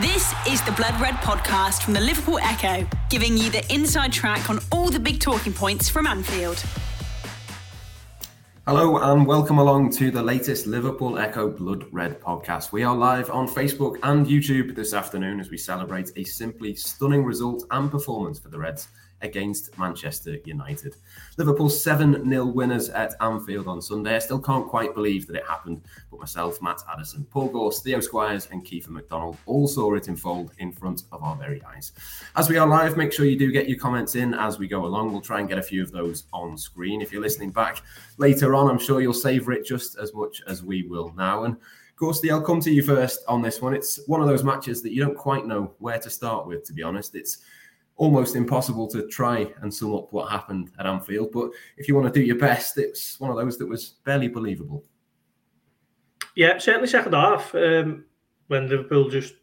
This is the Blood Red podcast from the Liverpool Echo, giving you the inside track on all the big talking points from Anfield. Hello and welcome along to the latest Liverpool Echo Blood Red podcast. We are live on Facebook and YouTube this afternoon as we celebrate a simply stunning result and performance for the Reds against Manchester United. Liverpool 7-0 winners at Anfield on Sunday. I still can't quite believe that it happened, but myself, Matt Addison, Paul Gorse, Theo Squires and Kiefer McDonald all saw it unfold in front of our very eyes. As we are live, make sure you do get your comments in as we go along. We'll try and get a few of those on screen. If you're listening back later on, I'm sure you'll savour it just as much as we will now. And Gorsley, I'll come to you first on this one. It's one of those matches that you don't quite know where to start with, to be honest. It's almost impossible to try and sum up what happened at Anfield, but if you want to do your best, it's one of those that was barely believable. Yeah, certainly second half, when Liverpool just,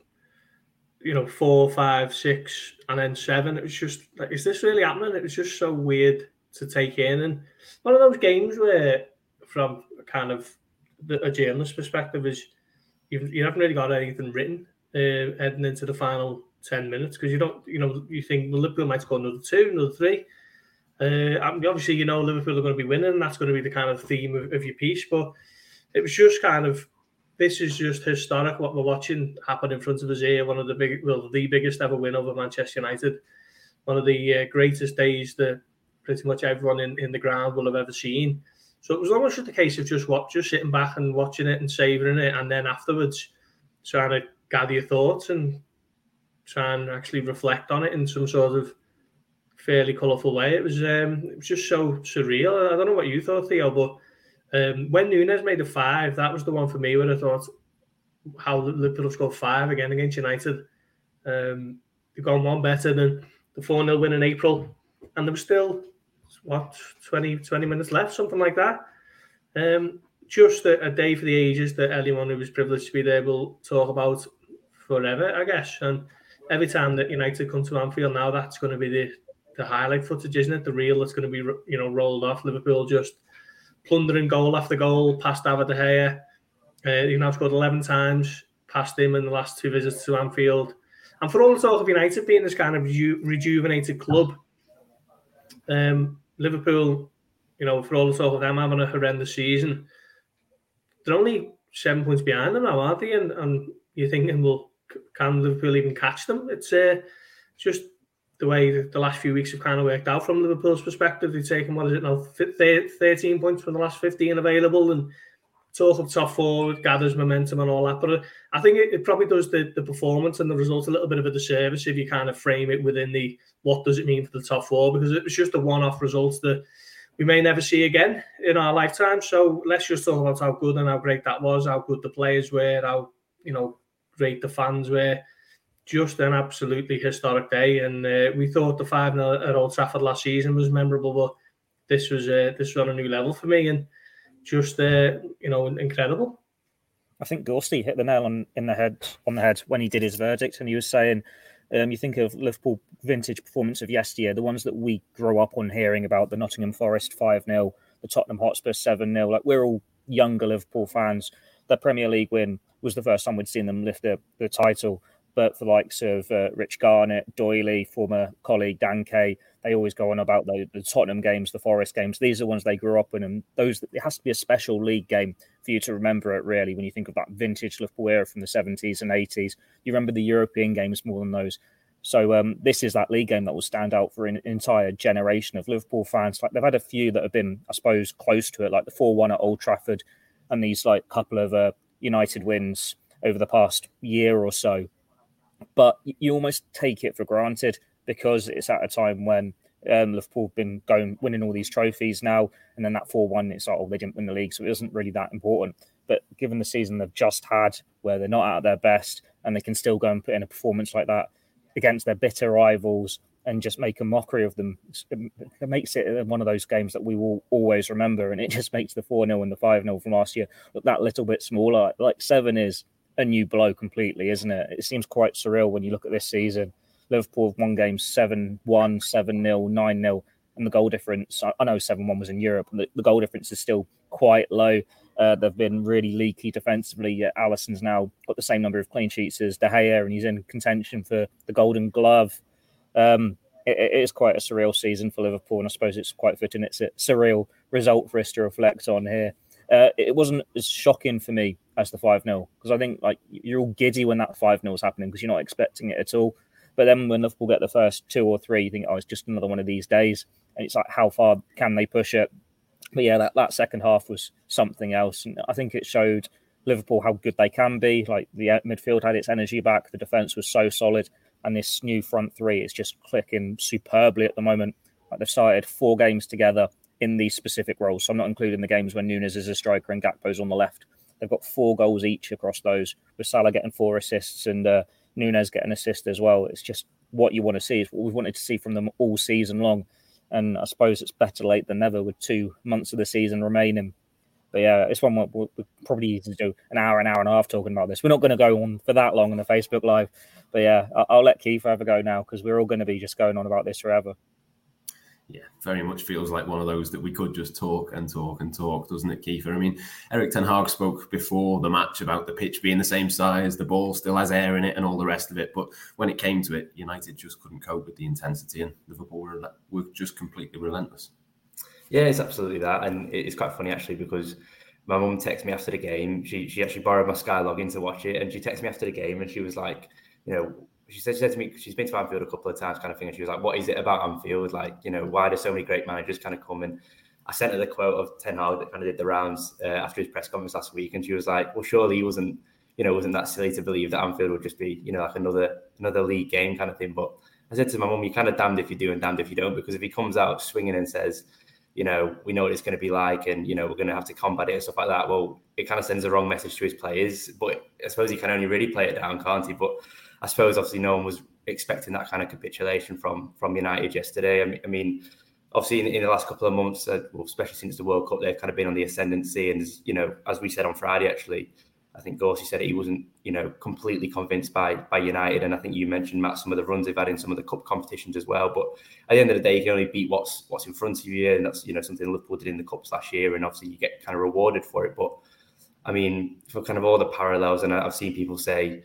you know, 4, 5, 6, and then 7, it was just like, is this really happening? It was just so weird to take in, and one of those games where, from kind of a journalist perspective, is you haven't really got anything written heading into the final 10 minutes, because you think, well, Liverpool might score another 2, another 3. Obviously, you know, Liverpool are going to be winning, and that's going to be the kind of theme of your piece. But it was just kind of, this is just historic what we're watching happen in front of us here. One of the biggest ever win over Manchester United. One of the greatest days that pretty much everyone in the ground will have ever seen. So it was almost just a case of just sitting back and watching it and savouring it, and then afterwards trying to gather your thoughts and try and actually reflect on it in some sort of fairly colourful way. It was just so surreal. I don't know what you thought, Theo, but when Núñez made the 5, that was the one for me where I thought, how Liverpool scored 5 again against United. They've gone one better than the 4-0 win in April, and there was still, 20 minutes left, something like that. Just a day for the ages that anyone who was privileged to be there will talk about forever, I guess. And every time that United come to Anfield now, that's going to be the highlight footage, isn't it? The reel that's going to be, you know, rolled off. Liverpool just plundering goal after goal past David De Gea. He's now scored 11 times past him in the last 2 visits to Anfield. And for all the talk of United being this kind of rejuvenated club, Liverpool, you know, for all the talk of them having a horrendous season, they're only 7 points behind them now, aren't they? And you're thinking, well, can Liverpool even catch them? It's just the way the last few weeks have kind of worked out from Liverpool's perspective. They've taken, 13 points from the last 15 available, and talk of top 4 gathers momentum and all that. But I think it probably does the performance and the result a little bit of a disservice if you kind of frame it within the what does it mean for the top 4, because it was just a one-off result that we may never see again in our lifetime. So let's just talk about how good and how great that was, how good the players were, how, you know, great the fans were. Just an absolutely historic day, and we thought the 5-0 at Old Trafford last season was memorable, but this was on a new level for me, and just incredible. I think Gorsty hit the nail on the head when he did his verdict, and he was saying, you think of Liverpool vintage performance of yesteryear, the ones that we grew up on hearing about, the Nottingham Forest 5-0, the Tottenham Hotspur 7-0. Like, we're all younger Liverpool fans. Their Premier League win was the first time we'd seen them lift the title. But for the likes of Rich Garnett, Doyley, former colleague Dan Kay, they always go on about the Tottenham games, the Forest games. These are the ones they grew up in, and those, it has to be a special league game for you to remember it, really, when you think of that vintage Liverpool era from the 70s and 80s. You remember the European games more than those. So this is that league game that will stand out for an entire generation of Liverpool fans. Like, they've had a few that have been, I suppose, close to it, like the 4-1 at Old Trafford, and these like couple of United wins over the past year or so. But you almost take it for granted because it's at a time when Liverpool have been winning all these trophies now, and then that 4-1, it's like, oh, they didn't win the league, so it isn't really that important. But given the season they've just had, where they're not at their best, and they can still go and put in a performance like that against their bitter rivals and just make a mockery of them, it makes it one of those games that we will always remember. And it just makes the 4-0 and the 5-0 from last year look that little bit smaller. Like, 7 is a new blow completely, isn't it? It seems quite surreal when you look at this season. Liverpool have won games 7-1, 7-0, 9-0, and the goal difference, I know 7-1 was in Europe, but the goal difference is still quite low. They've been really leaky defensively. Alisson's now got the same number of clean sheets as De Gea, and he's in contention for the Golden Glove. It is quite a surreal season for Liverpool, and I suppose it's quite fitting. It's a surreal result for us to reflect on here. It wasn't as shocking for me as the 5-0, because I think like you're all giddy when that 5-0 is happening because you're not expecting it at all. But then when Liverpool get the first two or three, you think, oh, it's just another one of these days. And it's like, how far can they push it? But yeah, that second half was something else. And I think it showed Liverpool how good they can be. Like the midfield had its energy back. The defence was so solid. And this new front three is just clicking superbly at the moment. Like they've started 4 games together in these specific roles. So I'm not including the games when Núñez is a striker and Gakpo's on the left. They've got 4 goals each across those, with Salah getting 4 assists and Núñez getting an assist as well. It's just what you want to see. It's what we've wanted to see from them all season long. And I suppose it's better late than never with 2 months of the season remaining. But yeah, this one we'll probably need to do an hour and a half talking about this. We're not going to go on for that long on the Facebook Live. But yeah, I'll let Keith have a go now because we're all going to be just going on about this forever. Yeah, very much feels like one of those that we could just talk and talk and talk, doesn't it, Kiefer? I mean, Erik ten Hag spoke before the match about the pitch being the same size, the ball still has air in it and all the rest of it. But when it came to it, United just couldn't cope with the intensity and Liverpool were just completely relentless. Yeah, it's absolutely that. And it's quite funny, actually, because my mum texted me after the game. She actually borrowed my Sky login to watch it. And she texted me after the game and she was like, you know, she said to me, she's been to Anfield a couple of times kind of thing. And she was like, what is it about Anfield? Like, you know, why do so many great managers kind of come? And I sent her the quote of Ten Hag that kind of did the rounds after his press conference last week. And she was like, well, surely he wasn't that silly to believe that Anfield would just be, you know, like another league game kind of thing. But I said to my mum, you're kind of damned if you do and damned if you don't, because if he comes out swinging and says, you know, we know what it's going to be like and, you know, we're going to have to combat it and stuff like that. Well, it kind of sends the wrong message to his players, but I suppose he can only really play it down, can't he? But I suppose obviously no one was expecting that kind of capitulation from United yesterday. I mean, obviously in the last couple of months, well, especially since the World Cup, they've kind of been on the ascendancy. And, you know, as we said on Friday, actually, I think Gorsey said he wasn't, you know, completely convinced by United. And I think you mentioned, Matt, some of the runs they've had in some of the cup competitions as well. But at the end of the day, you can only beat what's in front of you. And that's, you know, something Liverpool did in the cups last year. And obviously you get kind of rewarded for it. But I mean, for kind of all the parallels, and I've seen people say,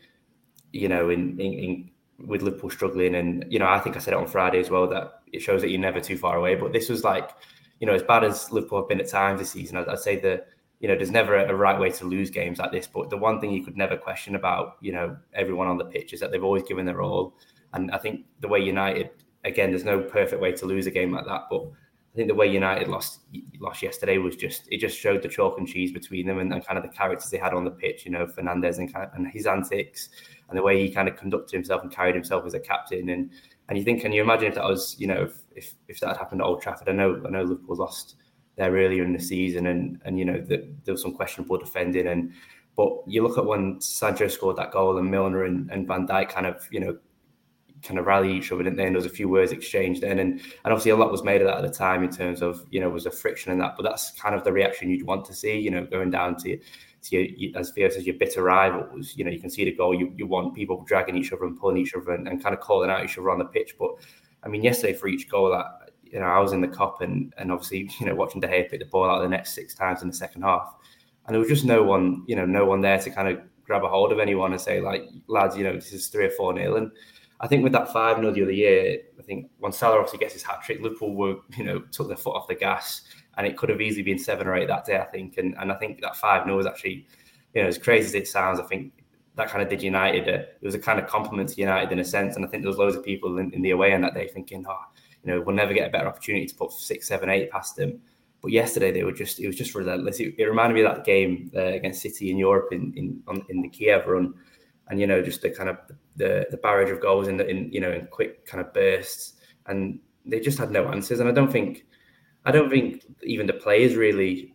you know, in with Liverpool struggling, and, you know, I think I said it on Friday as well, that it shows that you're never too far away. But this was like, you know, as bad as Liverpool have been at times this season, I'd say that, you know, there's never a right way to lose games like this. But the one thing you could never question about, you know, everyone on the pitch is that they've always given their all. And I think the way United, again, there's no perfect way to lose a game like that. But I think the way United lost yesterday was it just showed the chalk and cheese between them and kind of the characters they had on the pitch, you know, Fernandes and his antics and the way he kind of conducted himself and carried himself as a captain. And you think, can you imagine if that was, you know, if that had happened at Old Trafford? I know Liverpool lost there earlier in the season and you know, there was some questionable defending. But you look at when Sancho scored that goal and Milner and Van Dijk kind of rally each other, didn't they? And there was a few words exchanged then. And obviously a lot was made of that at the time in terms of, you know, was a friction and that. But that's kind of the reaction you'd want to see, you know, going down to your, as Theo says, your bitter rivals. You know, you can see the goal, you want people dragging each other and pulling each other and kind of calling out each other on the pitch. But I mean, yesterday for each goal that, you know, I was in the cup and obviously, you know, watching De Gea pick the ball out the next 6 times in the second half. And there was just no one there to kind of grab a hold of anyone and say, like, lads, you know, this is 3 or 4-0. And I think with that 5-0 the other year, I think when Salah obviously gets his hat-trick, Liverpool were, you know, took their foot off the gas and it could have easily been 7 or 8 that day, I think. And I think that 5-0 was actually, you know, as crazy as it sounds, I think that kind of did United. It was a kind of compliment to United in a sense. And I think there was loads of people in the away end that day thinking, oh, you know, we'll never get a better opportunity to put 6, 7, 8 past them. But yesterday, it was just relentless. It reminded me of that game against City in Europe in the Kiev run, and you know, just the kind of the barrage of goals in quick kind of bursts, and they just had no answers. And I don't think even the players really,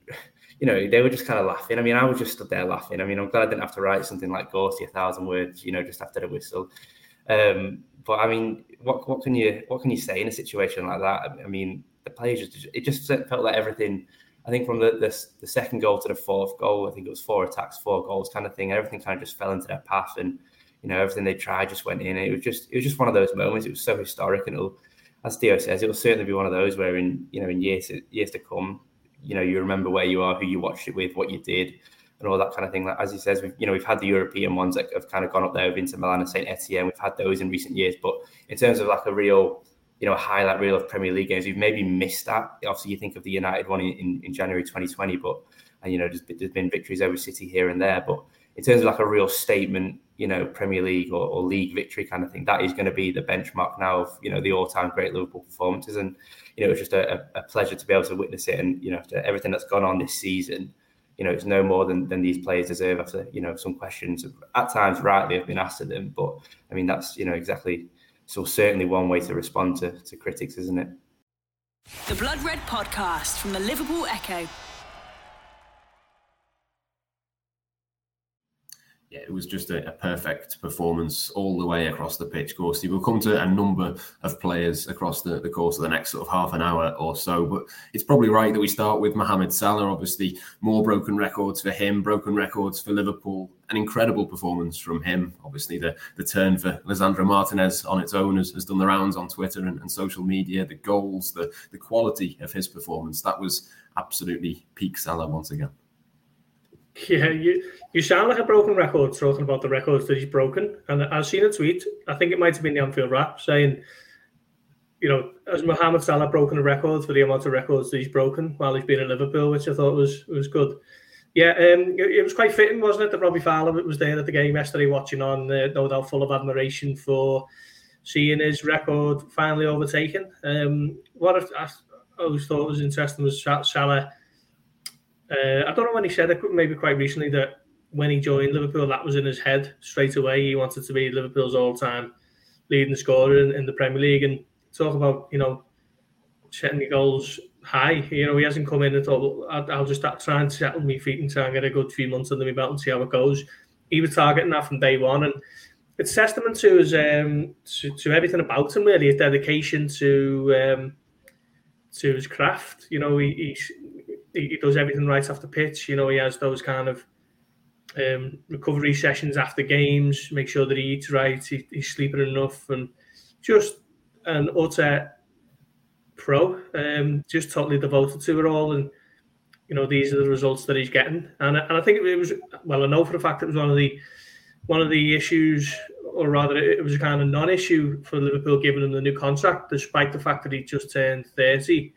you know, they were just kind of laughing. I mean, I was just stood there laughing. I mean, I'm glad I didn't have to write something like Gorsey 1,000 words, you know, just after the whistle. But I mean, what can you say in a situation like that? I mean, the players just felt like everything. I think from the second goal to the fourth goal, I think it was 4 attacks, 4 goals kind of thing. Everything kind of just fell into their path, and you know, everything they tried just went in. It was just one of those moments. It was so historic, and as Theo says, it will certainly be one of those where in years to come, you know, you remember where you are, who you watched it with, what you did, and all that kind of thing. Like, as he says, we've had the European ones that have kind of gone up there with Inter Milan and Saint Etienne. We've had those in recent years, but in terms of like a real, highlight reel of Premier League games, we've maybe missed that. Obviously, you think of the United one in January 2020, but there's been victories over City here and there, but in terms of like a real statement, Premier League or league victory kind of thing, that is going to be the benchmark now of, the all-time great Liverpool performances. And, it was just a pleasure to be able to witness it. And, after everything that's gone on this season, it's no more than these players deserve after, some questions at times rightly have been asked of them. But, I mean, that's, exactly, so certainly one way to respond to critics, isn't it? The Blood Red podcast from the Liverpool Echo. Yeah, it was just a perfect performance all the way across the pitch, Gorsty. We'll come to a number of players across the course of the next sort of half an hour or so, but it's probably right that we start with Mohamed Salah. Obviously, more broken records for him, broken records for Liverpool. An incredible performance from him. Obviously, the turn for Lisandro Martinez on its own has done the rounds on Twitter and social media. The goals, the quality of his performance, that was absolutely peak Salah once again. Yeah, you sound like a broken record talking about the records that he's broken. And I've seen a tweet, I think it might have been the Anfield Wrap, saying, has Mohamed Salah broken a record for the amount of records that he's broken while he's been at Liverpool, which I thought was good. Yeah, it was quite fitting, wasn't it, that Robbie Fowler was there at the game yesterday watching on, no doubt full of admiration for seeing his record finally overtaken. I always thought was interesting was Salah. I don't know when he said it, maybe quite recently, that when he joined Liverpool, that was in his head straight away. He wanted to be Liverpool's all-time leading scorer in the Premier League. And talk about, setting the goals high. He hasn't come in and thought, I'll just try and settle my feet and try and get a good few months under my belt and see how it goes. He was targeting that from day one. And it's testament to his to everything about him, really, his dedication to his craft. He does everything right off the pitch. He has those kind of recovery sessions after games, make sure that he eats right, he's sleeping enough, and just an utter pro, just totally devoted to it all. And, these are the results that he's getting. And I think it was, well, I know for a fact it was one of the issues, or rather it was a kind of non-issue for Liverpool giving him the new contract, despite the fact that he just turned 30.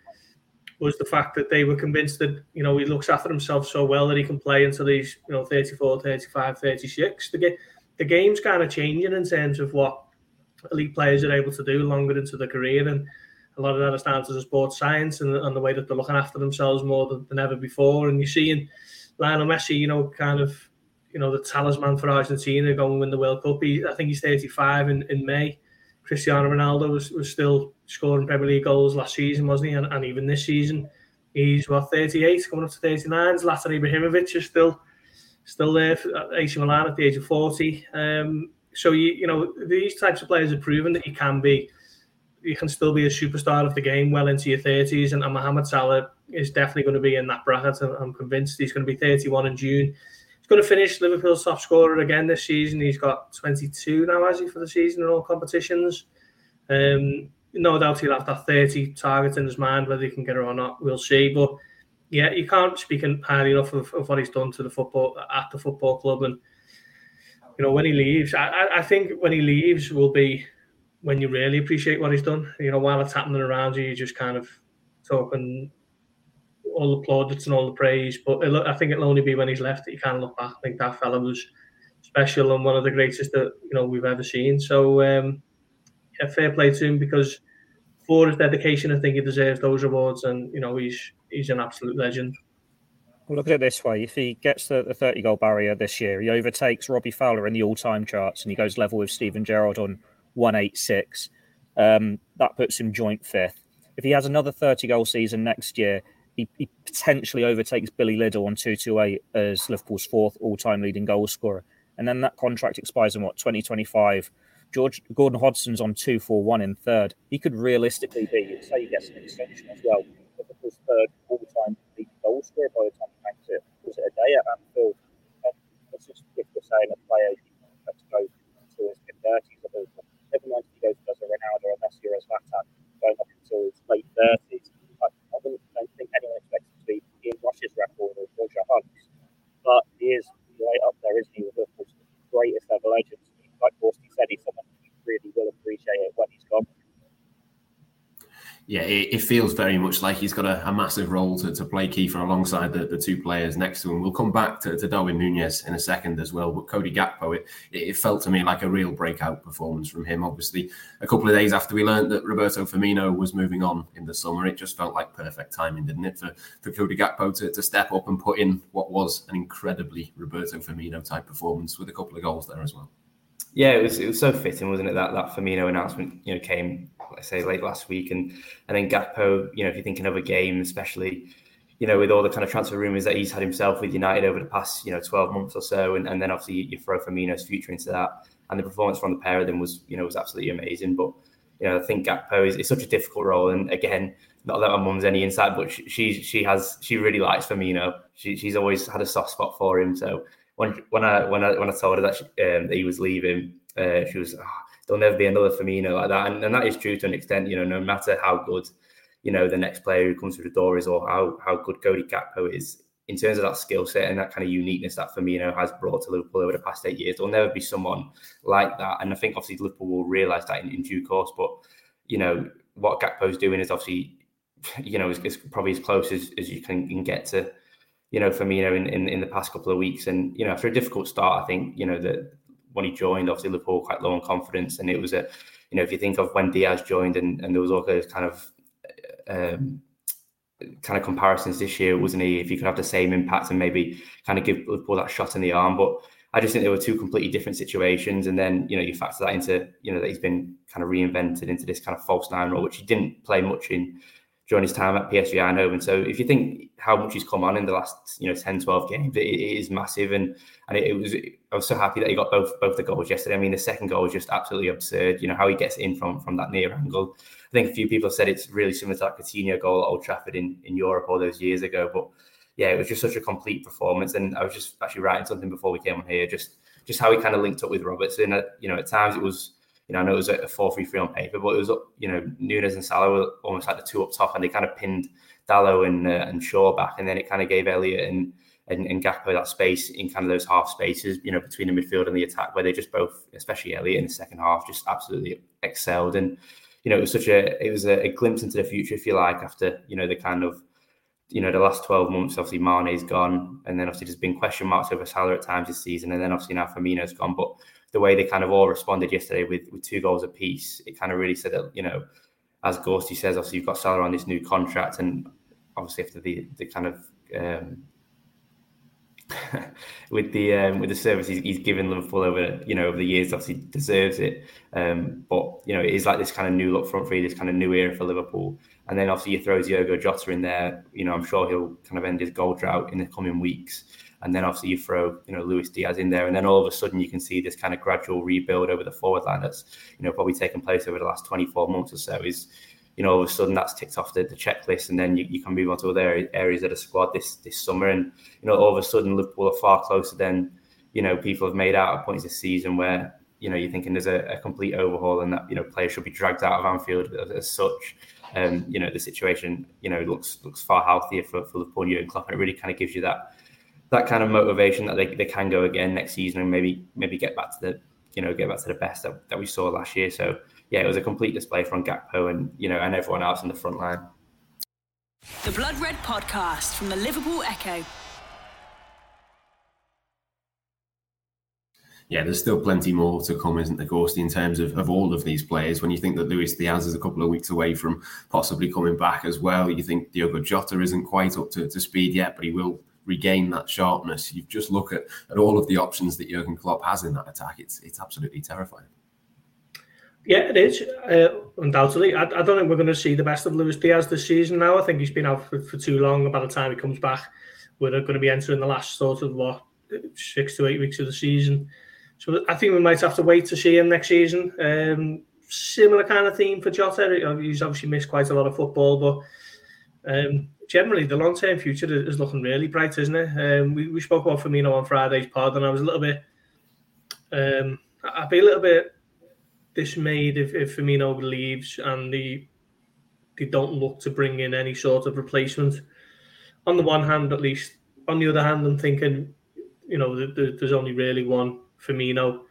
Was the fact that they were convinced that, he looks after himself so well that he can play until he's, 34, 35, 36. The game's kind of changing in terms of what elite players are able to do longer into their career. And a lot of that is down to the sports science and the way that they're looking after themselves more than ever before. And you're seeing Lionel Messi, the talisman for Argentina going to win the World Cup. I think he's 35 in May. Cristiano Ronaldo was still scoring Premier League goals last season, wasn't he? And even this season, he's, 38, coming up to 39. Zlatan Ibrahimovic is still there for AC Milan at the age of 40. So, these types of players have proven that you can still be a superstar of the game well into your 30s. And Mohamed Salah is definitely going to be in that bracket. I'm convinced he's going to be 31 in June. He's going to finish Liverpool's top scorer again this season. He's got 22 now, has he, for the season in all competitions. No doubt he'll have that 30 target in his mind, whether he can get it or not, we'll see. But, yeah, you can't speak highly enough of what he's done to the football club. And, when he leaves, I think when he leaves will be when you really appreciate what he's done. While it's happening around you, you're just kind of talking all the plaudits and all the praise, but I think it'll only be when he's left that you kind of look back. I think that fella was special and one of the greatest that we've ever seen. So fair play to him, because for his dedication, I think he deserves those rewards. And he's an absolute legend. Well, look at it this way: if he gets the 30 goal barrier this year, he overtakes Robbie Fowler in the all time charts, and he goes level with Steven Gerrard on 186. That puts him joint fifth. If he has another 30 goal season next year, he potentially overtakes Billy Liddell on 228 as Liverpool's fourth all-time leading goal scorer. And then that contract expires in, 2025. Gordon Hodgson's on 241 in third. He could realistically be, say he gets an extension as well, Liverpool's third all-time leading goal scorer by the time he makes it. Was it a day at Anfield? And it's just if you're saying a player, you have to go until his mid-30s. Never mind if he goes as a Ronaldo or Messi or a Zlatan, going up until his late 30s. I don't think anyone expects him to be yeah, it feels very much like he's got a massive role to play, Kiefer, alongside the two players next to him. We'll come back to Darwin Núñez in a second as well, but Cody Gakpo, it felt to me like a real breakout performance from him. Obviously, a couple of days after we learned that Roberto Firmino was moving on in the summer, it just felt like perfect timing, didn't it, for Cody Gakpo to step up and put in what was an incredibly Roberto Firmino-type performance with a couple of goals there as well. Yeah, it was so fitting, wasn't it? That Firmino announcement, you know, came, let's say, late last week, and then Gakpo, you know, if you're thinking of a game, especially, you know, with all the kind of transfer rumours that he's had himself with United over the past, you know, 12 months or so, and then obviously you throw Firmino's future into that, and the performance from the pair of them was absolutely amazing. But you know, I think Gakpo is such a difficult role, and again, not that my mum's any insight, but she really likes Firmino. She's always had a soft spot for him, so. When I told her that, that he was leaving, she was, there'll never be another Firmino like that. And that is true to an extent, you know, no matter how good, you know, the next player who comes through the door is or how good Cody Gakpo is in terms of that skill set and that kind of uniqueness that Firmino has brought to Liverpool over the past 8 years. There'll never be someone like that. And I think obviously Liverpool will realise that in due course. But, you know, what Gakpo's doing is obviously, you know, is probably as close as you can get to, you know, Firmino in the past couple of weeks. And, you know, after a difficult start, I think, you know, that when he joined, obviously Liverpool were quite low on confidence. And it was a, you know, if you think of when Diaz joined and there was all those kind of comparisons this year, wasn't he? If you could have the same impact and maybe kind of give Liverpool that shot in the arm. But I just think there were two completely different situations. And then, you know, you factor that into, you know, that he's been kind of reinvented into this kind of false nine role, which he didn't play much in during his time at PSG and Eindhoven. So if you think how much he's come on in the last, you know, 10, 12 games, it is massive. And I was so happy that he got both the goals yesterday. I mean, the second goal was just absolutely absurd. You know, how he gets in from that near angle. I think a few people have said it's really similar to that Coutinho goal at Old Trafford in Europe all those years ago. But yeah, it was just such a complete performance. And I was just actually writing something before we came on here, just how he kind of linked up with Robertson. You know, at times it was, you know, I know it was a 4-3-3 on paper, but it was, you know, Núñez and Salah were almost like the two up top, and they kind of pinned Dalot and Shaw back, and then it kind of gave Elliott and Gakpo that space in kind of those half spaces, you know, between the midfield and the attack, where they just both, especially Elliott in the second half, just absolutely excelled. And you know, it was a glimpse into the future, if you like, after, you know, the kind of, you know, the last 12 months. Obviously Mane's gone, and then obviously there's been question marks over Salah at times this season, and then obviously now Firmino's gone, but the way they kind of all responded yesterday with two goals apiece, it kind of really said that, you know, as Gorsty says, obviously you've got Salah on this new contract, and obviously after the kind of with the service he's given Liverpool over, you know, over the years, obviously deserves it. But you know, it is like this kind of new look front three, this kind of new era for Liverpool, and then obviously you throw Diogo Jota in there. You know, I'm sure he'll kind of end his goal drought in the coming weeks. And then obviously you throw, you know, Luis Diaz in there, and then all of a sudden you can see this kind of gradual rebuild over the forward line that's, you know, probably taken place over the last 24 months or so. Is, you know, all of a sudden that's ticked off the checklist, and then you can move on to other areas of the squad this summer. And you know, all of a sudden Liverpool are far closer than, you know, people have made out at points this season, where, you know, you're thinking there's a complete overhaul and that, you know, players should be dragged out of Anfield as such. You know, the situation, you know, looks far healthier for Liverpool and Jürgen Klopp, and it really kind of gives you that kind of motivation that they can go again next season and maybe get back to the, you know, get back to the best that we saw last year. So yeah, it was a complete display from Gakpo and, you know, and everyone else in the front line. The Blood Red Podcast from the Liverpool Echo. Yeah, there's still plenty more to come, isn't there, Gorsty, in terms of all of these players. When you think that Luis Diaz is a couple of weeks away from possibly coming back as well, you think Diogo Jota isn't quite up to speed yet, but he will regain that sharpness. You just look at all of the options that Jurgen Klopp has in that attack. It's absolutely terrifying. Yeah, it is, undoubtedly. I don't think we're going to see the best of Luis Diaz this season now. I think he's been out for too long. By the time he comes back, we're going to be entering the last sort of 6 to 8 weeks of the season. So I think we might have to wait to see him next season. Similar kind of theme for Jota. He's obviously missed quite a lot of football, but generally, the long-term future is looking really bright, isn't it? We spoke about Firmino on Friday's pod, and I was a little bit... I'd be a little bit dismayed if Firmino leaves and they don't look to bring in any sort of replacement. On the one hand, at least. On the other hand, I'm thinking, you know, there's only really one Firmino,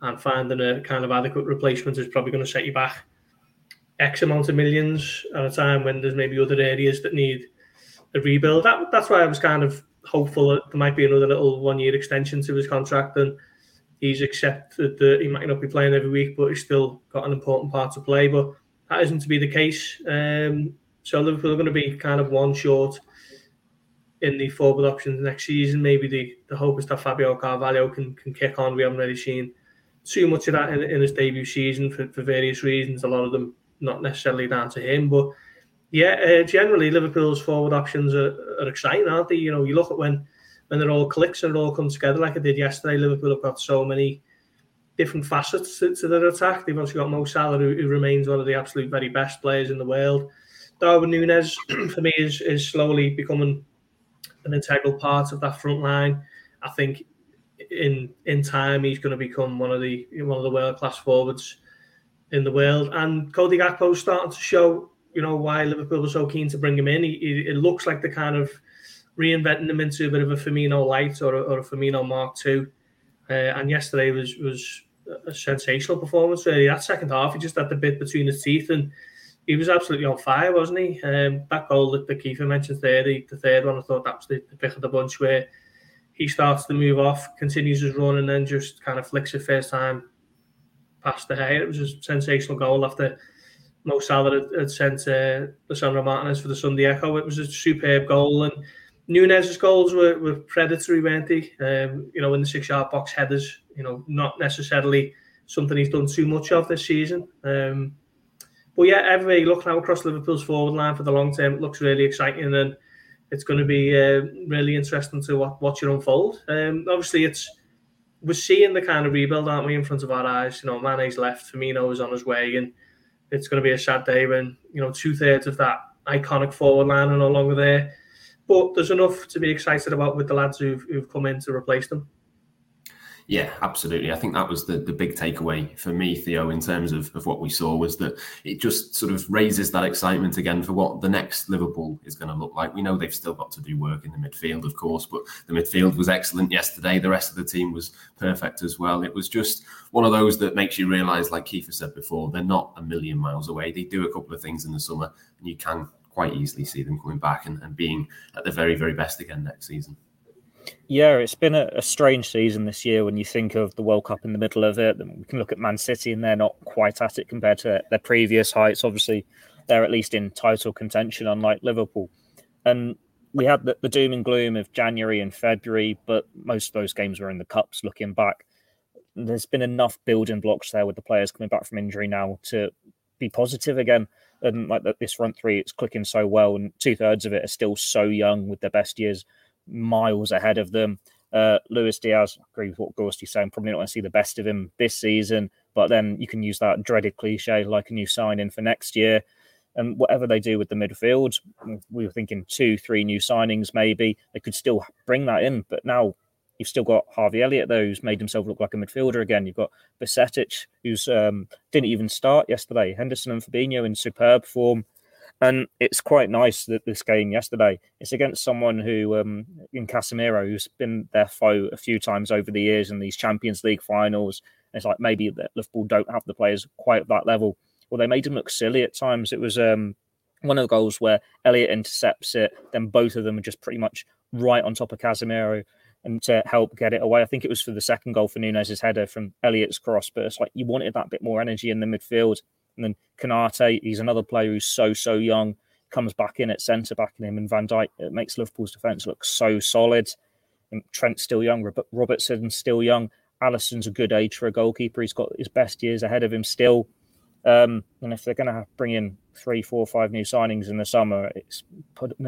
and finding a kind of adequate replacement is probably going to set you back X amount of millions at a time when there's maybe other areas that need a rebuild. That's why I was kind of hopeful that there might be another little one-year extension to his contract, and he's accepted that he might not be playing every week, but he's still got an important part to play. But that isn't to be the case. So Liverpool are going to be kind of one short in the forward options next season. Maybe the hope is that Fabio Carvalho can kick on. We haven't really seen too much of that in his debut season for various reasons, a lot of them not necessarily down to him. But yeah, generally Liverpool's forward options are exciting, aren't they? You know, you look at when it all clicks and it all comes together like it did yesterday. Liverpool have got so many different facets to their attack. They've also got Mo Salah, who remains one of the absolute very best players in the world. Darwin Núñez, for me, is slowly becoming an integral part of that front line. I think in time he's going to become one of the world class forwards in the world. And Cody Gakpo is starting to show, you know, why Liverpool were so keen to bring him in. It looks like they're kind of reinventing him into a bit of a Firmino light or a Firmino Mark II. And yesterday was a sensational performance, really. That second half, he just had the bit between his teeth, and he was absolutely on fire, wasn't he? That goal that the keeper mentioned there, the third one, I thought that was the pick of the bunch, where he starts to move off, continues his run, and then just kind of flicks it first time past De Gea. It was a sensational goal after Mo Salah had sent Lissandro Martinez for the Sunday Echo. It was a superb goal, and Núñez's goals were predatory, weren't they? You know, in the 6-yard box headers, you know, not necessarily something he's done too much of this season. But yeah, everywhere you look now across Liverpool's forward line for the long term, it looks really exciting, and it's going to be really interesting to watch it unfold. Obviously, we're seeing the kind of rebuild, aren't we, in front of our eyes. You know, Mane's left, Firmino is on his way, and it's going to be a sad day when, you know, 2/3 of that iconic forward line are no longer there. But there's enough to be excited about with the lads who've come in to replace them. Yeah, absolutely. I think that was the big takeaway for me, Theo, in terms of what we saw, was that it just sort of raises that excitement again for what the next Liverpool is going to look like. We know they've still got to do work in the midfield, of course, but the midfield was excellent yesterday. The rest of the team was perfect as well. It was just one of those that makes you realise, like Kiefer said before, they're not a million miles away. They do a couple of things in the summer, and you can quite easily see them coming back and being at the very, very best again next season. Yeah, it's been a strange season this year when you think of the World Cup in the middle of it. We can look at Man City and they're not quite at it compared to their previous heights. Obviously, they're at least in title contention, unlike Liverpool. And we had the doom and gloom of January and February, but most of those games were in the Cups looking back. There's been enough building blocks there with the players coming back from injury now to be positive again. And like this front three, it's clicking so well, and 2/3 of it are still so young with their best years miles ahead of them. Luis Diaz, I agree with what Gorsty's saying, probably not going to see the best of him this season, but then you can use that dreaded cliche like a new signing for next year. And whatever they do with the midfield, we were thinking 2-3 new signings maybe, they could still bring that in. But now you've still got Harvey Elliott, though, who's made himself look like a midfielder again. You've got Besetic, who's didn't even start yesterday. Henderson and Fabinho in superb form. And it's quite nice that this game yesterday, it's against someone who, in Casemiro, who's been their foe a few times over the years in these Champions League finals. And it's like maybe Liverpool don't have the players quite at that level. Well, they made him look silly at times. It was one of the goals where Elliott intercepts it, then both of them are just pretty much right on top of Casemiro and to help get it away. I think it was for the second goal for Núñez's header from Elliott's cross, but it's like you wanted that bit more energy in the midfield. And then Konaté, he's another player who's so young, comes back in at centre-back in him. And Van Dijk, it makes Liverpool's defence look so solid. And Trent's still young, Robertson's still young. Alisson's a good age for a goalkeeper. He's got his best years ahead of him still. And if they're going to have bring in 3, 4, 5 new signings in the summer, it's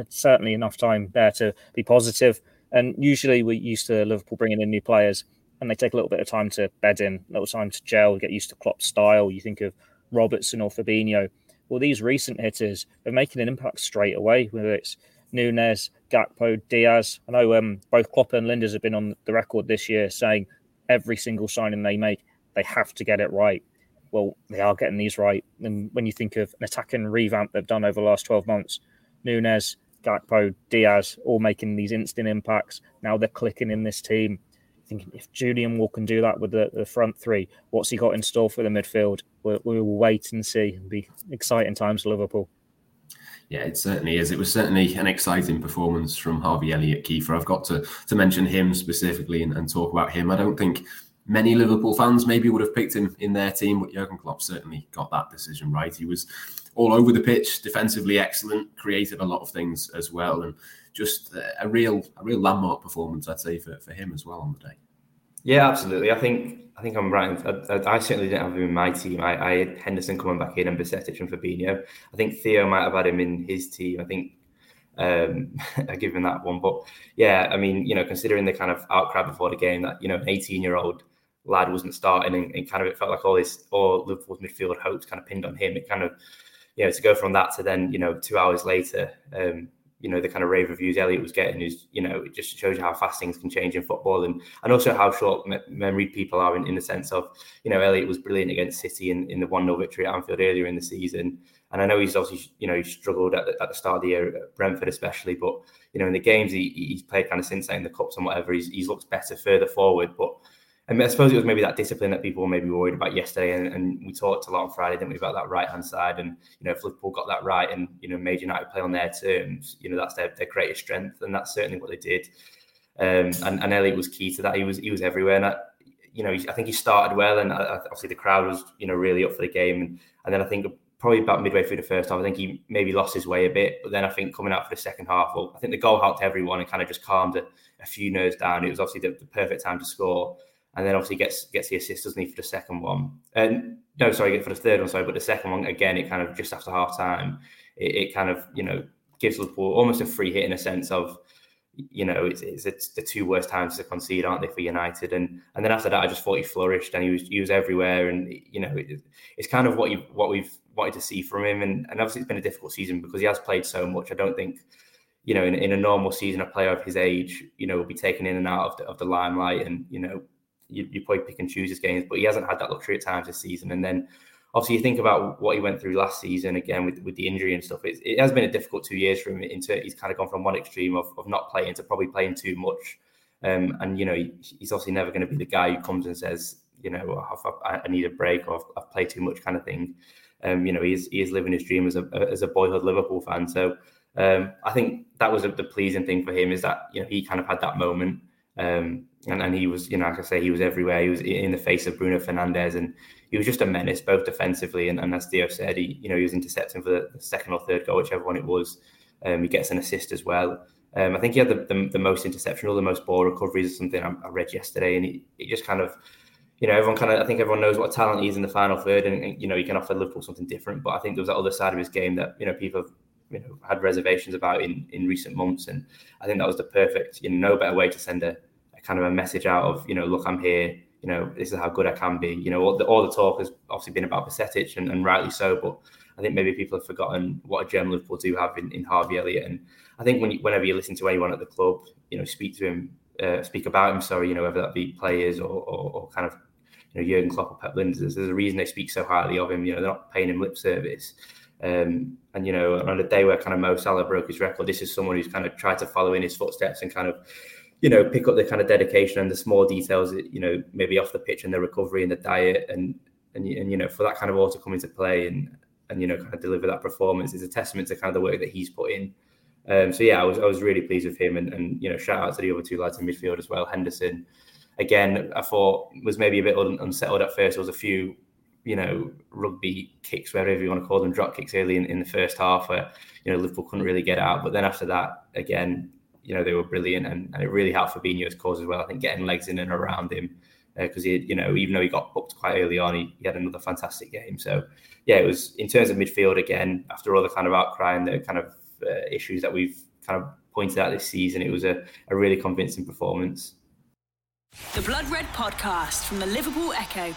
certainly enough time there to be positive. And usually we're used to Liverpool bringing in new players, and they take a little bit of time to bed in, a little time to gel, get used to Klopp's style. You think of Robertson or Fabinho. Well, these recent hitters are making an impact straight away, whether it's Núñez, Gakpo, Diaz. I know both Klopp and Linders have been on the record this year saying every single signing they make, they have to get it right. Well, they are getting these right. And when you think of an attacking revamp they've done over the last 12 months, Núñez, Gakpo, Diaz, all making these instant impacts. Now they're clicking in this team. thinking if Julian Wall can do that with the front three, what's he got in store for the midfield? We'll wait and see. It'll be exciting times for Liverpool. Yeah, it certainly is. It was certainly an exciting performance from Harvey Elliott, Kiefer. I've got to mention him specifically and talk about him. I don't think many Liverpool fans maybe would have picked him in their team, but Jürgen Klopp certainly got that decision right. He was all over the pitch, defensively excellent, created a lot of things as well, and just a real landmark performance, I'd say, for him as well on the day. Yeah, absolutely. I think I'm right. I certainly didn't have him in my team. I had Henderson coming back in and Besetic and Fabinho. I think Theo might have had him in his team. I think I give him that one. But yeah, I mean, you know, considering the kind of outcry before the game that, you know, an 18-year-old lad wasn't starting and kind of it felt like all Liverpool's midfield hopes kind of pinned on him. It kind of, you know, to go from that to then, you know, 2 hours later, you know, the kind of rave reviews Elliott was getting is, you know, it just shows you how fast things can change in football and also how short memoried people are in the sense of, you know, Elliott was brilliant against City in the 1-0 victory at Anfield earlier in the season. And I know he's obviously, you know, he struggled at the start of the year at Brentford especially, but, you know, in the games he's played kind of since then, in the Cups and whatever, he's looked better further forward. But I mean, I suppose it was maybe that discipline that people were maybe worried about yesterday. And we talked a lot on Friday, didn't we, about that right-hand side. And, you know, if Liverpool got that right and, you know, made United play on their terms, you know, that's their greatest strength. And that's certainly what they did. And Elliott was key to that. He was everywhere. And, I think he started well. And obviously the crowd was, you know, really up for the game. And then I think probably about midway through the first half, I think he maybe lost his way a bit. But then I think coming out for the second half, well, I think the goal helped everyone and kind of just calmed a few nerves down. It was obviously the perfect time to score. And then obviously gets the assist, doesn't he, for the second one? For the third one, sorry. But the second one, again, it kind of just after half-time, it kind of, you know, gives Liverpool almost a free hit in a sense of, you know, it's the two worst times to concede, aren't they, for United? And then after that, I just thought he flourished and he was everywhere. And, you know, it's kind of what we've wanted to see from him. And obviously it's been a difficult season because he has played so much. I don't think, you know, in a normal season, a player of his age, you know, will be taken in and out of the limelight and, you know, you probably pick and choose his games, but he hasn't had that luxury at times this season. And then obviously you think about what he went through last season, again, with the injury and stuff. It has been a difficult 2 years for him. He's kind of gone from one extreme of not playing to probably playing too much. And, you know, he's obviously never going to be the guy who comes and says, you know, I need a break or I've played too much kind of thing. You know, he is living his dream as a boyhood Liverpool fan. So I think that was the pleasing thing for him is that, you know, he kind of had that moment. And he was, you know, like I say, he was everywhere. He was in the face of Bruno Fernandes and he was just a menace, both defensively. And as Theo said, he, you know, he was intercepting for the second or third goal, whichever one it was. He gets an assist as well. I think he had the most interception or the most ball recoveries or something I read yesterday. And he just kind of, you know, I think everyone knows what talent he is in the final third. And, you know, he can offer Liverpool something different. But I think there was that other side of his game that, you know, people have, you know, had reservations about in recent months. And I think that was the perfect, you know, no better way to send a kind of a message out of, you know, look, I'm here, you know, this is how good I can be. You know, all the talk has obviously been about Besetic and rightly so, but I think maybe people have forgotten what a gem Liverpool do have in Harvey Elliott. And I think whenever you listen to anyone at the club, you know, speak about him, you know, whether that be players or kind of, you know, Jurgen Klopp or Pep Linders, there's a reason they speak so highly of him. You know, they're not paying him lip service. And, you know, on a day where kind of Mo Salah broke his record, this is someone who's kind of tried to follow in his footsteps and kind of, you know, pick up the kind of dedication and the small details, you know, maybe off the pitch and the recovery and the diet and you know, for that kind of all to come into play and you know, kind of deliver that performance is a testament to kind of the work that he's put in. So, yeah, I was really pleased with him and, you know, shout out to the other two lads in midfield as well. Henderson, again, I thought was maybe a bit unsettled at first. There was a few, you know, rugby kicks, whatever you want to call them, drop kicks early in the first half where, you know, Liverpool couldn't really get out. But then after that, again, you know, they were brilliant and it really helped Fabinho's cause as well. I think getting legs in and around him because, he, you know, even though he got booked quite early on, he had another fantastic game. So, yeah, it was in terms of midfield, again, after all the kind of outcry and the kind of issues that we've kind of pointed out this season, it was a really convincing performance. The Blood Red Podcast from the Liverpool Echo.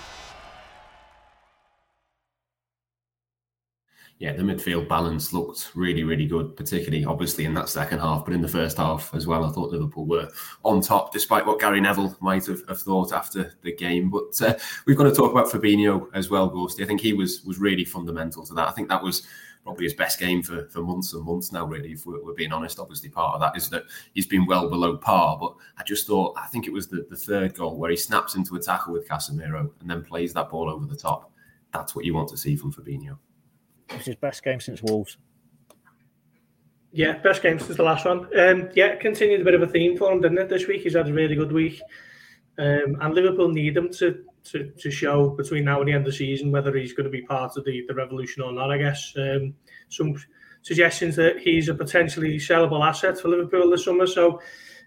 Yeah, the midfield balance looked really, really good, particularly obviously in that second half, but in the first half as well. I thought Liverpool were on top, despite what Gary Neville might have thought after the game. But we've got to talk about Fabinho as well, Ghosty. I think he was really fundamental to that. I think that was probably his best game for months and months now, really, if we're being honest. Obviously, part of that is that he's been well below par, but I just thought, I think it was the third goal where he snaps into a tackle with Casemiro and then plays that ball over the top. That's what you want to see from Fabinho. It's his best game since Wolves. Yeah, best game since the last one. Continued a bit of a theme for him, didn't it, this week? He's had a really good week. And Liverpool need him to show between now and the end of the season whether he's going to be part of the revolution or not, I guess. Some suggestions that he's a potentially sellable asset for Liverpool this summer. So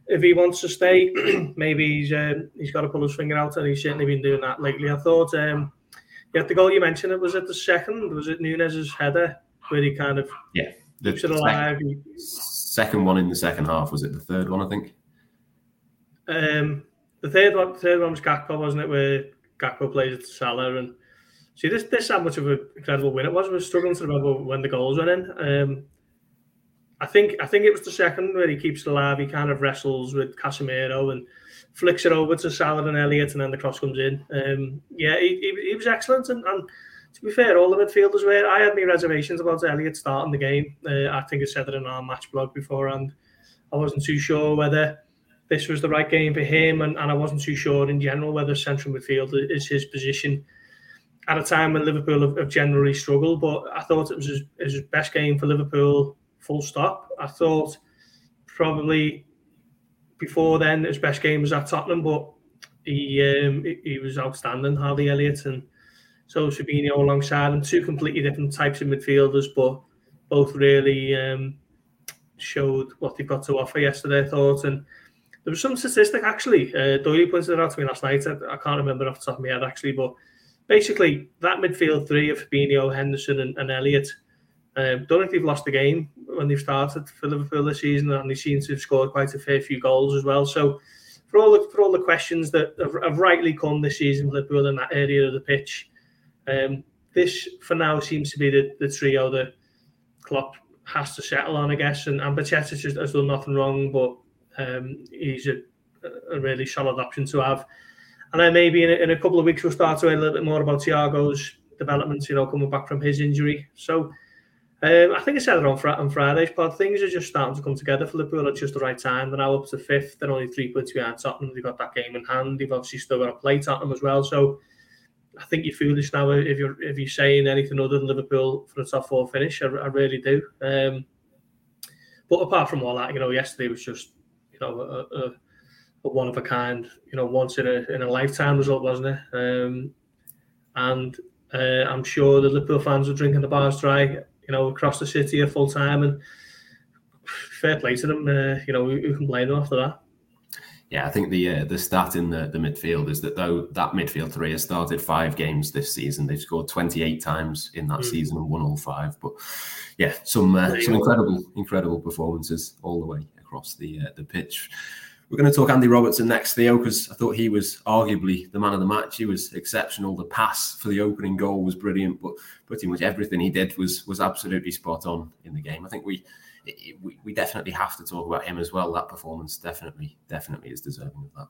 if he wants to stay, maybe he's got to pull his finger out, and he's certainly been doing that lately. I thought, the goal you mentioned, it was at the second, was it Núñez's header where he kind of... Yeah, the second one in the second half. Was it the third one, I think? The third one was Gakpo, wasn't it, where Gakpo plays it to Salah. And see, this how much of an incredible win it was. I was struggling to remember when the goals went in. I think it was the second where he keeps it alive. He kind of wrestles with Casemiro and flicks it over to Salah and Elliott, and then the cross comes in. He was excellent. And to be fair, all the midfielders were. I had my reservations about Elliott starting the game. I think I said it in our match blog beforehand. I wasn't too sure whether this was the right game for him, and I wasn't too sure in general whether central midfield is his position at a time when Liverpool have generally struggled, but I thought it was his best game for Liverpool, full stop. I thought probably before then his best game was at Tottenham, but he was outstanding, Harvey Elliott, and so Fabinho alongside him, two completely different types of midfielders, but both really showed what they've got to offer yesterday, I thought, and there was some statistic, actually. Doyle pointed it out to me last night. I can't remember off the top of my head, actually. But basically, that midfield three of Fabinho, Henderson and Elliott, don't think they've lost the game when they've started for Liverpool this season, and they seem to have scored quite a fair few goals as well. So for all the questions that have rightly come this season for Liverpool in that area of the pitch, this, for now, seems to be the trio that Klopp has to settle on, I guess. And Pacheco just has done nothing wrong, but... he's a really solid option to have, and then maybe in a couple of weeks we'll start to hear a little bit more about Thiago's developments, coming back from his injury. So I think I said it on Friday's pod, things are just starting to come together for Liverpool at just the right time. They're now up to fifth, they're only 3 points behind Tottenham, they've got that game in hand, they've obviously still got to play Tottenham as well. So I think you're foolish now if you're saying anything other than Liverpool for a top four finish. I really do, but apart from all that, yesterday was just a one of a kind, once in a lifetime result, wasn't it? I'm sure the Liverpool fans were drinking the bars dry, across the city at full time, and fair play to them. Who can blame them after that? Yeah, I think the stat in the midfield is that though that midfield three has started 5 games this season, they've scored 28 times in that season and won all 5. But yeah, some incredible performances all the way across the pitch. We're going to talk Andy Robertson next, Theo, because I thought he was arguably the man of the match. He was exceptional. The pass for the opening goal was brilliant, but pretty much everything he did was absolutely spot on in the game. I think we definitely have to talk about him as well. That performance definitely is deserving of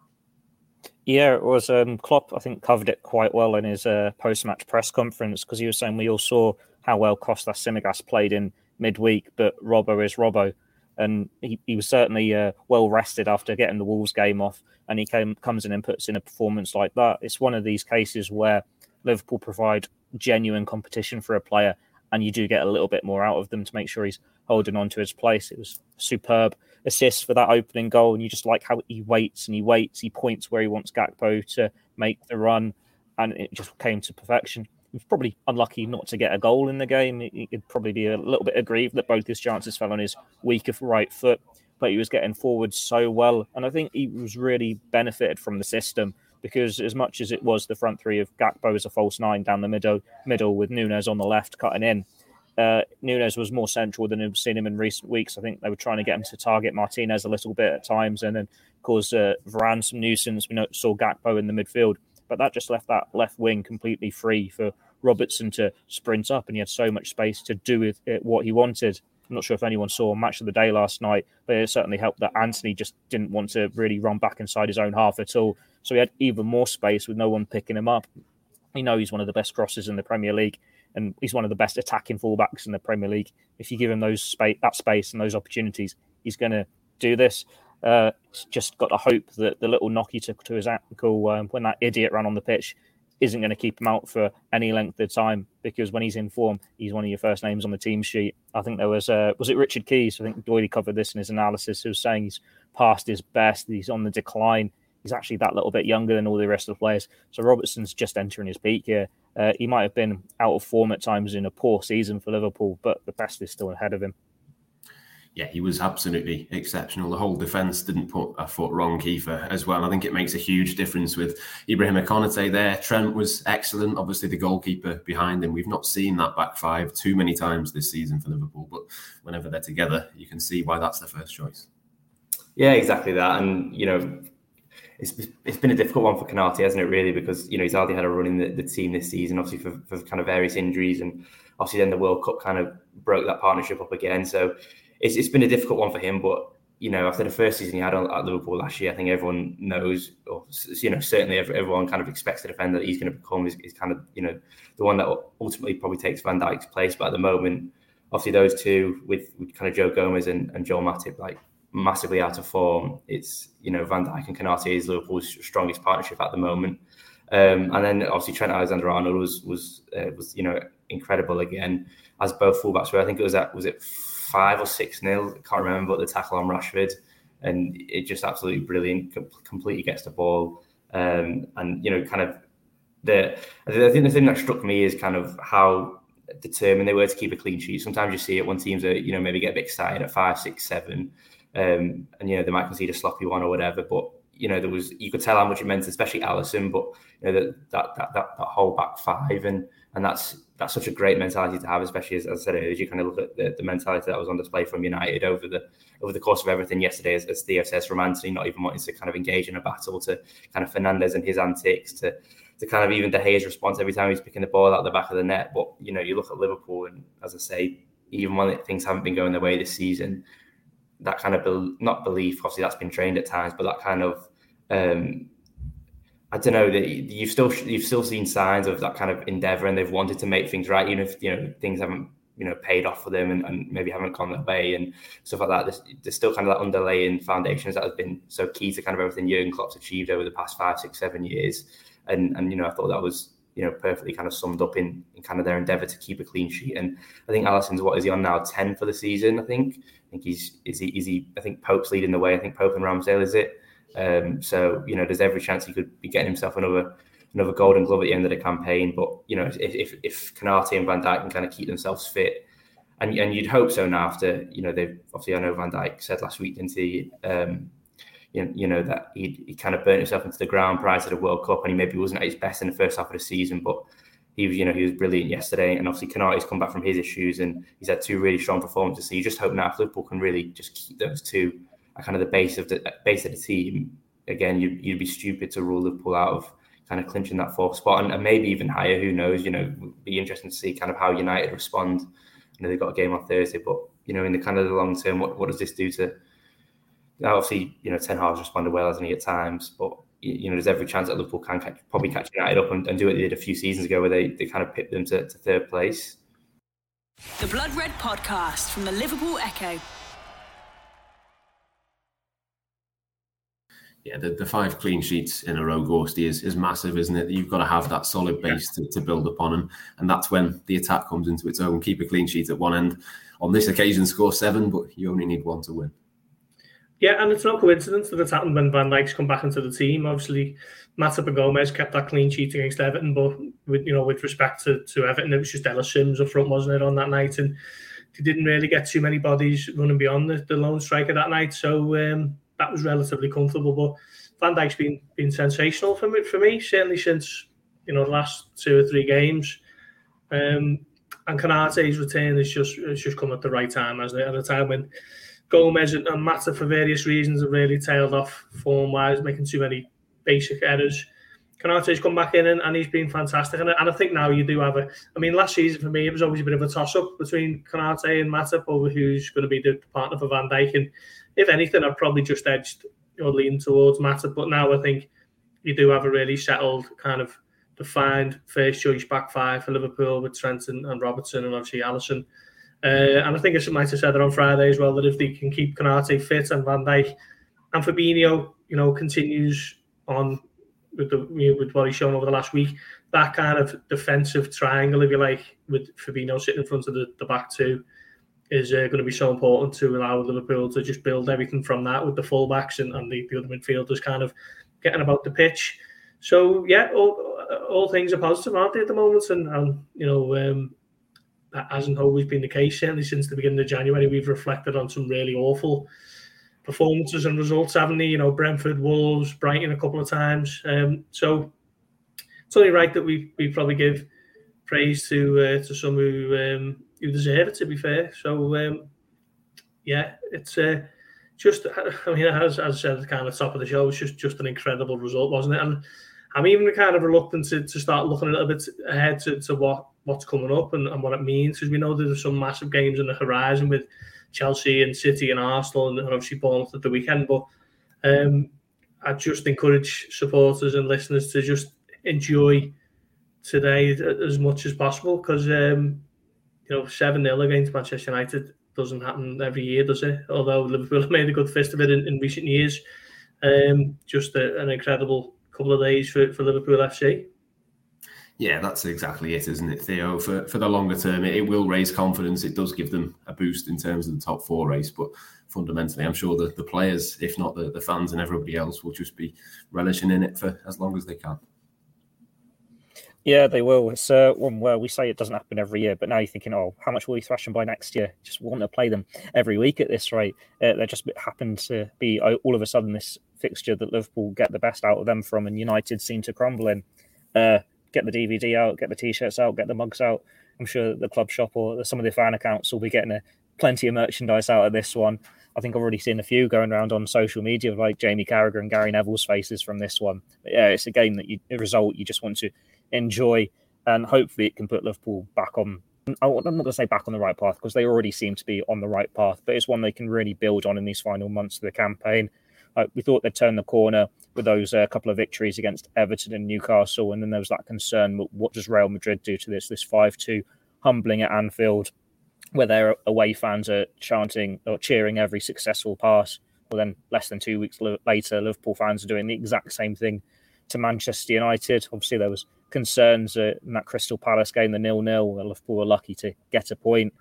that. Yeah, it was. Klopp, I think, covered it quite well in his post-match press conference, because he was saying we all saw how well Kostas Tsimikas played in midweek, but Robbo is Robbo. And he was certainly well rested after getting the Wolves game off, and he comes in and puts in a performance like that. It's one of these cases where Liverpool provide genuine competition for a player, and you do get a little bit more out of them to make sure he's holding on to his place. It was superb assist for that opening goal, and you just like how he waits, he points where he wants Gakpo to make the run, and it just came to perfection. He was probably unlucky not to get a goal in the game. He'd probably be a little bit aggrieved that both his chances fell on his weaker right foot, but he was getting forward so well. And I think he was really benefited from the system, because as much as it was the front three of Gakpo as a false nine down the middle with Núñez on the left cutting in, Núñez was more central than we've seen him in recent weeks. I think they were trying to get him to target Martinez a little bit at times and then cause Varane some nuisance. We saw Gakpo in the midfield. But that just left that left wing completely free for Robertson to sprint up, and he had so much space to do with it what he wanted. I'm not sure if anyone saw Match of the Day last night, but it certainly helped that Anthony just didn't want to really run back inside his own half at all. So he had even more space with no one picking him up. You know, he's one of the best crossers in the Premier League, and he's one of the best attacking fullbacks in the Premier League. If you give him those space and those opportunities, he's going to do this. Just got to hope that the little knock he took to his ankle when that idiot ran on the pitch isn't going to keep him out for any length of time, because when he's in form, he's one of your first names on the team sheet. I think there was it Richard Keys? I think Doyle covered this in his analysis. He was saying he's past his best, he's on the decline. He's actually that little bit younger than all the rest of the players. So Robertson's just entering his peak here. He might have been out of form at times in a poor season for Liverpool, but the best is still ahead of him. Yeah, he was absolutely exceptional. The whole defence didn't put a foot wrong, Kiefer, as well. I think it makes a huge difference with Ibrahima Konaté there. Trent was excellent. Obviously, the goalkeeper behind him. We've not seen that back five too many times this season for Liverpool, but whenever they're together, you can see why that's the first choice. Yeah, exactly that. And, you know, it's been a difficult one for Konaté, hasn't it, really? Because, you know, he's hardly had a run in the team this season, obviously for kind of various injuries. And obviously then the World Cup kind of broke that partnership up again. So it's been a difficult one for him. But, you know, after the first season he had at Liverpool last year, I think everyone knows, or, you know, certainly everyone kind of expects the defender that he's going to become is kind of, you know, the one that ultimately probably takes Van Dijk's place. But at the moment, obviously those two with kind of Joe Gomez and Joel Matip, like, massively out of form. It's, you know, Van Dijk and Konaté is Liverpool's strongest partnership at the moment, and then obviously Trent Alexander-Arnold was you know, incredible again, as both fullbacks were. I think it was it 5 or 6-0. I can't remember, but the tackle on Rashford, and it just absolutely brilliant. Completely gets the ball, and you know, kind of I think the thing that struck me is kind of how determined they were to keep a clean sheet. Sometimes you see it when teams are, you know, maybe get a bit excited at 5, 6, 7. And, you know, they might concede a sloppy one or whatever, but, you know, you could tell how much it meant, especially Alisson, but, you know, that whole back five, and that's such a great mentality to have, especially as I said earlier, you kind of look at the mentality that was on display from United over the course of everything yesterday, as Theo says, from Anthony, not even wanting to kind of engage in a battle, to kind of Fernandes and his antics, to kind of even De Gea's response every time he's picking the ball out the back of the net. But, you know, you look at Liverpool, and as I say, even when things haven't been going their way this season, that kind of not belief, obviously that's been trained at times, but that kind of I don't know, that you've still seen signs of that kind of endeavour, and they've wanted to make things right, even if, you know, things haven't, you know, paid off for them and maybe haven't gone their way and stuff like that. There's still kind of that underlying foundations that has been so key to kind of everything Jürgen Klopp's achieved over the past 5, 6, 7 years, and you know, I thought that was, you know, perfectly kind of summed up in kind of their endeavour to keep a clean sheet. And I think Alisson's, what is he on now, 10 for the season? I think is he? I think Pope's leading the way. I think Pope and Ramsdale is it. So, you know, there's every chance he could be getting himself another Golden Glove at the end of the campaign. But, you know, if Konaté and Van Dijk can kind of keep themselves fit, and you'd hope so now after, you know, they've obviously, I know Van Dijk said last week, didn't he? You know, that he kind of burnt himself into the ground prior to the World Cup, and he maybe wasn't at his best in the first half of the season, but he was, you know, he was brilliant yesterday. And obviously Konaté's come back from his issues, and he's had two really strong performances. So you just hope now if Liverpool can really just keep those two at kind of the base of the team. Again, you'd be stupid to rule Liverpool out of kind of clinching that fourth spot, and maybe even higher. Who knows? You know, it'd be interesting to see kind of how United respond. You know, they've got a game on Thursday, but, you know, in the kind of the long term, what does this do to? Now, obviously, you know, Ten Hag's responded well, hasn't he, at times? But, you know, there's every chance that Liverpool can probably catch United up and do what they did a few seasons ago, where they kind of pipped them to third place. The Blood Red Podcast from the Liverpool Echo. Yeah, the 5 clean sheets in a row, Ghosty, is massive, isn't it? You've got to have that solid base to build upon, and that's when the attack comes into its own. Keep a clean sheet at one end. On this occasion, score 7, but you only need one to win. Yeah, and it's no coincidence that it's happened when Van Dijk's come back into the team. Obviously, Matip and Gomez kept that clean sheet against Everton, but with respect to Everton, it was just Ellis Sims up front, wasn't it, on that night? And he didn't really get too many bodies running beyond the lone striker that night, so that was relatively comfortable. But Van Dijk's been sensational for me, certainly since, you know, the last 2 or 3 games. And Konaté's return has just come at the right time, hasn't it? At a time when Gomez and Matip, for various reasons, have really tailed off form-wise, making too many basic errors. Konaté's come back in and he's been fantastic. And I think now you do have last season for me, it was always a bit of a toss-up between Konaté and Matip over who's going to be the partner for Van Dijk. And if anything, I've probably just edged or leaned towards Matip. But now I think you do have a really settled kind of defined first choice back five for Liverpool with Trent and Robertson and obviously Alisson. And I think I might have said that on Friday as well, that if they can keep Konaté fit and Van Dijk and Fabinho, you know, continues on with what he's shown over the last week, that kind of defensive triangle, if you like, with Fabinho sitting in front of the back two, is going to be so important to allow Liverpool to just build everything from that, with the fullbacks and the other midfielders kind of getting about the pitch. So, yeah, all things are positive, aren't they, at the moment? And you know, that hasn't always been the case. Certainly since the beginning of January, we've reflected on some really awful performances and results, haven't we? You know, Brentford, Wolves, Brighton a couple of times. So it's only right that we probably give praise to some who deserve it, to be fair. So, yeah, it's just, I mean, as I said at the kind of top of the show, it's just an incredible result, wasn't it? And I'm even kind of reluctant to start looking a little bit ahead to what's coming up and what it means, because we know there's some massive games on the horizon with Chelsea and City and Arsenal and obviously Bournemouth at the weekend. But I just encourage supporters and listeners to just enjoy today as much as possible, because, you know, 7-0 against Manchester United doesn't happen every year, does it? Although Liverpool have made a good fist of it in recent years. Just an incredible couple of days for Liverpool FC. Yeah, that's exactly it, isn't it, Theo? For the longer term, it will raise confidence. It does give them a boost in terms of the top four race. But fundamentally, I'm sure the players, if not the fans and everybody else, will just be relishing in it for as long as they can. Yeah, they will. It's one where we say it doesn't happen every year, but now you're thinking, oh, how much will we thrash them by next year? Just want to play them every week at this rate. They just happen to be all of a sudden this fixture that Liverpool get the best out of them from, and United seem to crumble in. Get the DVD out, get the T-shirts out, get the mugs out. I'm sure the club shop or some of the fan accounts will be getting plenty of merchandise out of this one. I think I've already seen a few going around on social media, like Jamie Carragher and Gary Neville's faces from this one. But yeah, it's a game that you just want to enjoy, and hopefully it can put Liverpool back on. I'm not going to say back on the right path, because they already seem to be on the right path, but it's one they can really build on in these final months of the campaign. We thought they'd turn the corner with those couple of victories against Everton and Newcastle, and then there was that concern, what does Real Madrid do to this? This 5-2 humbling at Anfield, where their away fans are chanting or cheering every successful pass. Well, then less than 2 weeks later, Liverpool fans are doing the exact same thing to Manchester United. Obviously, there was concerns in that Crystal Palace game, the 0-0, where Liverpool were lucky to get a point.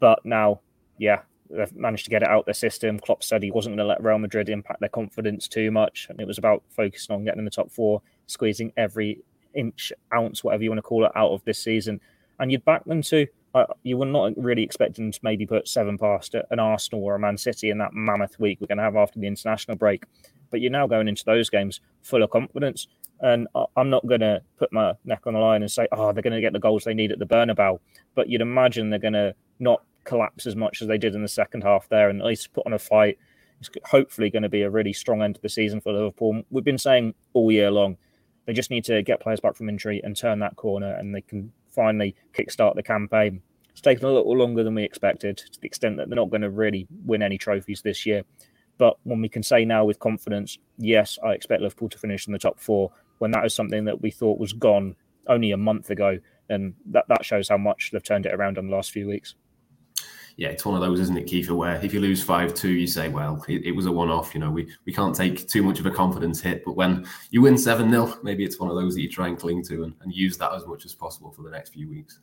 But now, yeah, they've managed to get it out of their system. Klopp said he wasn't going to let Real Madrid impact their confidence too much, and it was about focusing on getting in the top four, squeezing every inch, ounce, whatever you want to call it, out of this season. And you'd back them to... you were not really expecting them to maybe put seven past an Arsenal or a Man City in that mammoth week we're going to have after the international break. But you're now going into those games full of confidence. And I'm not going to put my neck on the line and say, oh, they're going to get the goals they need at the Bernabéu. But you'd imagine they're going to not collapse as much as they did in the second half there, and at least put on a fight. It's hopefully going to be a really strong end of the season for Liverpool. We've been saying all year long, they just need to get players back from injury and turn that corner, and they can finally kickstart the campaign. It's taken a little longer than we expected, to the extent that they're not going to really win any trophies this year. But when we can say now with confidence, yes, I expect Liverpool to finish in the top four, when that is something that we thought was gone only a month ago, and that shows how much they've turned it around in the last few weeks. Yeah, it's one of those, isn't it, Kiefer, where if you lose 5-2, you say, well, it was a one-off. You know, we can't take too much of a confidence hit. But when you win 7-0, maybe it's one of those that you try and cling to and use that as much as possible for the next few weeks.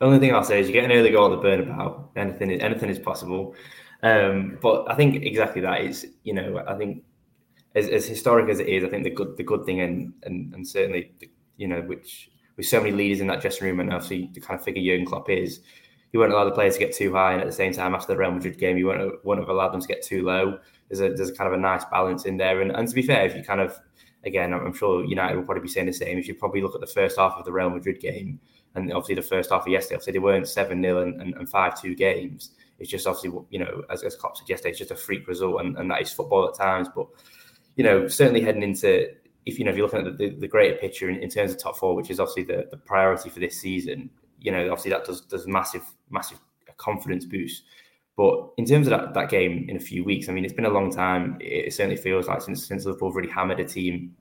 The only thing I'll say is you get an early goal at the Bernabéu. Anything is possible. But I think exactly that is, you know, I think as historic as it is, I think the good thing and certainly, you know, which with so many leaders in that dressing room and obviously the kind of figure Jürgen Klopp is, you won't allow the players to get too high, and at the same time, after the Real Madrid game, you won't have allowed them to get too low. There's a kind of a nice balance in there. And to be fair, if you kind of, again, I'm sure United will probably be saying the same, if you probably look at the first half of the Real Madrid game, and obviously the first half of yesterday, obviously they weren't 7-0 and 5-2 games. It's just obviously, you know, as Klopp said yesterday, it's just a freak result, and that is football at times. But, you know, certainly heading into, if you're looking at the greater picture in terms of top four, which is obviously the priority for this season, you know, obviously that does massive confidence boost. But in terms of that game in a few weeks, I mean, it's been a long time. It certainly feels like since Liverpool have really hammered a team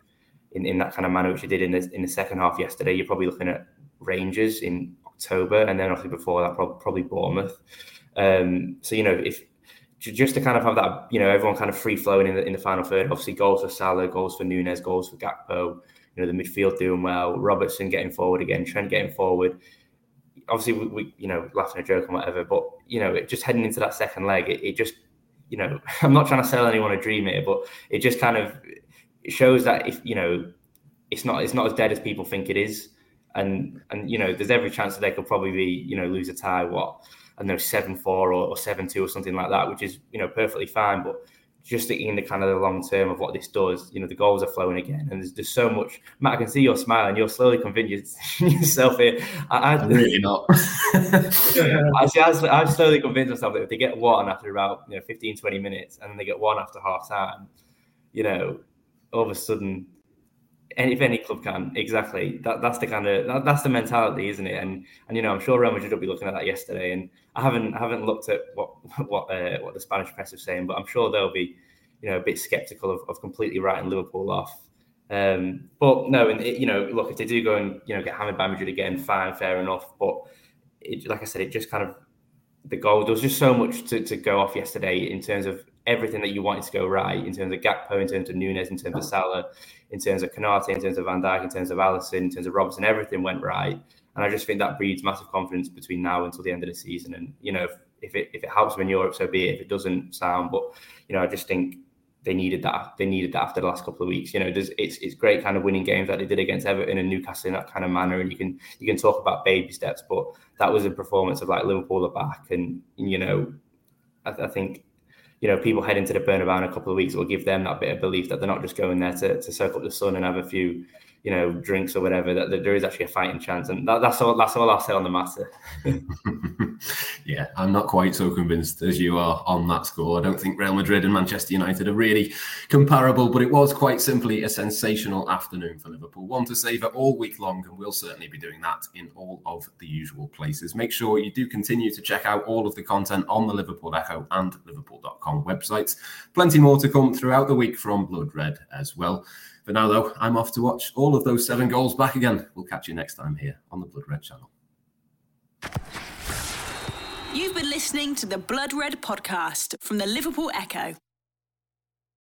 in that kind of manner, which you did in the second half yesterday, you're probably looking at Rangers in October, and then obviously before that, probably Bournemouth. So, you know, if just to kind of have that, you know, everyone kind of free flowing in the final third, obviously goals for Salah, goals for Núñez, goals for Gakpo, you know, the midfield doing well, Robertson getting forward again, Trent getting forward. Obviously, we you know, laughing a joke and whatever, but, you know, it just heading into that second leg, it just, you know, I'm not trying to sell anyone a dream here, but it just kind of shows that, if you know, it's not as dead as people think it is. And you know, there's every chance that they could probably be, you know, lose a tie, what, I know, 7-4 or 7-2 or something like that, which is, you know, perfectly fine. But just thinking the kind of the long term of what this does, you know, the goals are flowing again, and there's so much. Matt, I can see you're smiling. You're slowly convincing yourself here. I'm really not. I've slowly convinced myself that if they get one after about, you know, 15, 20 minutes, and then they get one after half time, you know, all of a sudden, and if any club can, exactly, that's the kind of that's the mentality, isn't it? And you know, I'm sure Real Madrid will be looking at that yesterday. And I haven't looked at what the Spanish press is saying, but I'm sure they'll be, you know, a bit sceptical of completely writing Liverpool off. But no, and it, you know, look, if they do go and, you know, get hammered by Madrid again, fine, fair enough. But it, like I said, it just kind of the goal. There was just so much to go off yesterday in terms of everything that you wanted to go right, in terms of Gakpo, in terms of Núñez, in terms of Salah, in terms of Konaté, in terms of Van Dijk, in terms of Alisson, in terms of Robertson, everything went right. And I just think that breeds massive confidence between now until the end of the season. And, you know, if it helps them in Europe, so be it. If it doesn't, sound. But, you know, I just think they needed that after the last couple of weeks. You know, it's great kind of winning games that they did against Everton and Newcastle in that kind of manner. And you can talk about baby steps, but that was a performance of like Liverpool are back. And, you know, I think, you know, people head into the Bernabéu in a couple of weeks, will give them that bit of belief that they're not just going there to soak up the sun and have a few, you know, drinks or whatever, that there is actually a fighting chance. And that's all I'll say on the matter. Yeah, I'm not quite so convinced as you are on that score. I don't think Real Madrid and Manchester United are really comparable, but it was quite simply a sensational afternoon for Liverpool. One to savour all week long, and we'll certainly be doing that in all of the usual places. Make sure you do continue to check out all of the content on the Liverpool Echo and Liverpool.com websites. Plenty more to come throughout the week from Blood Red as well. For now, though, I'm off to watch all of those 7 goals back again. We'll catch you next time here on the Blood Red channel. You've been listening to the Blood Red podcast from the Liverpool Echo.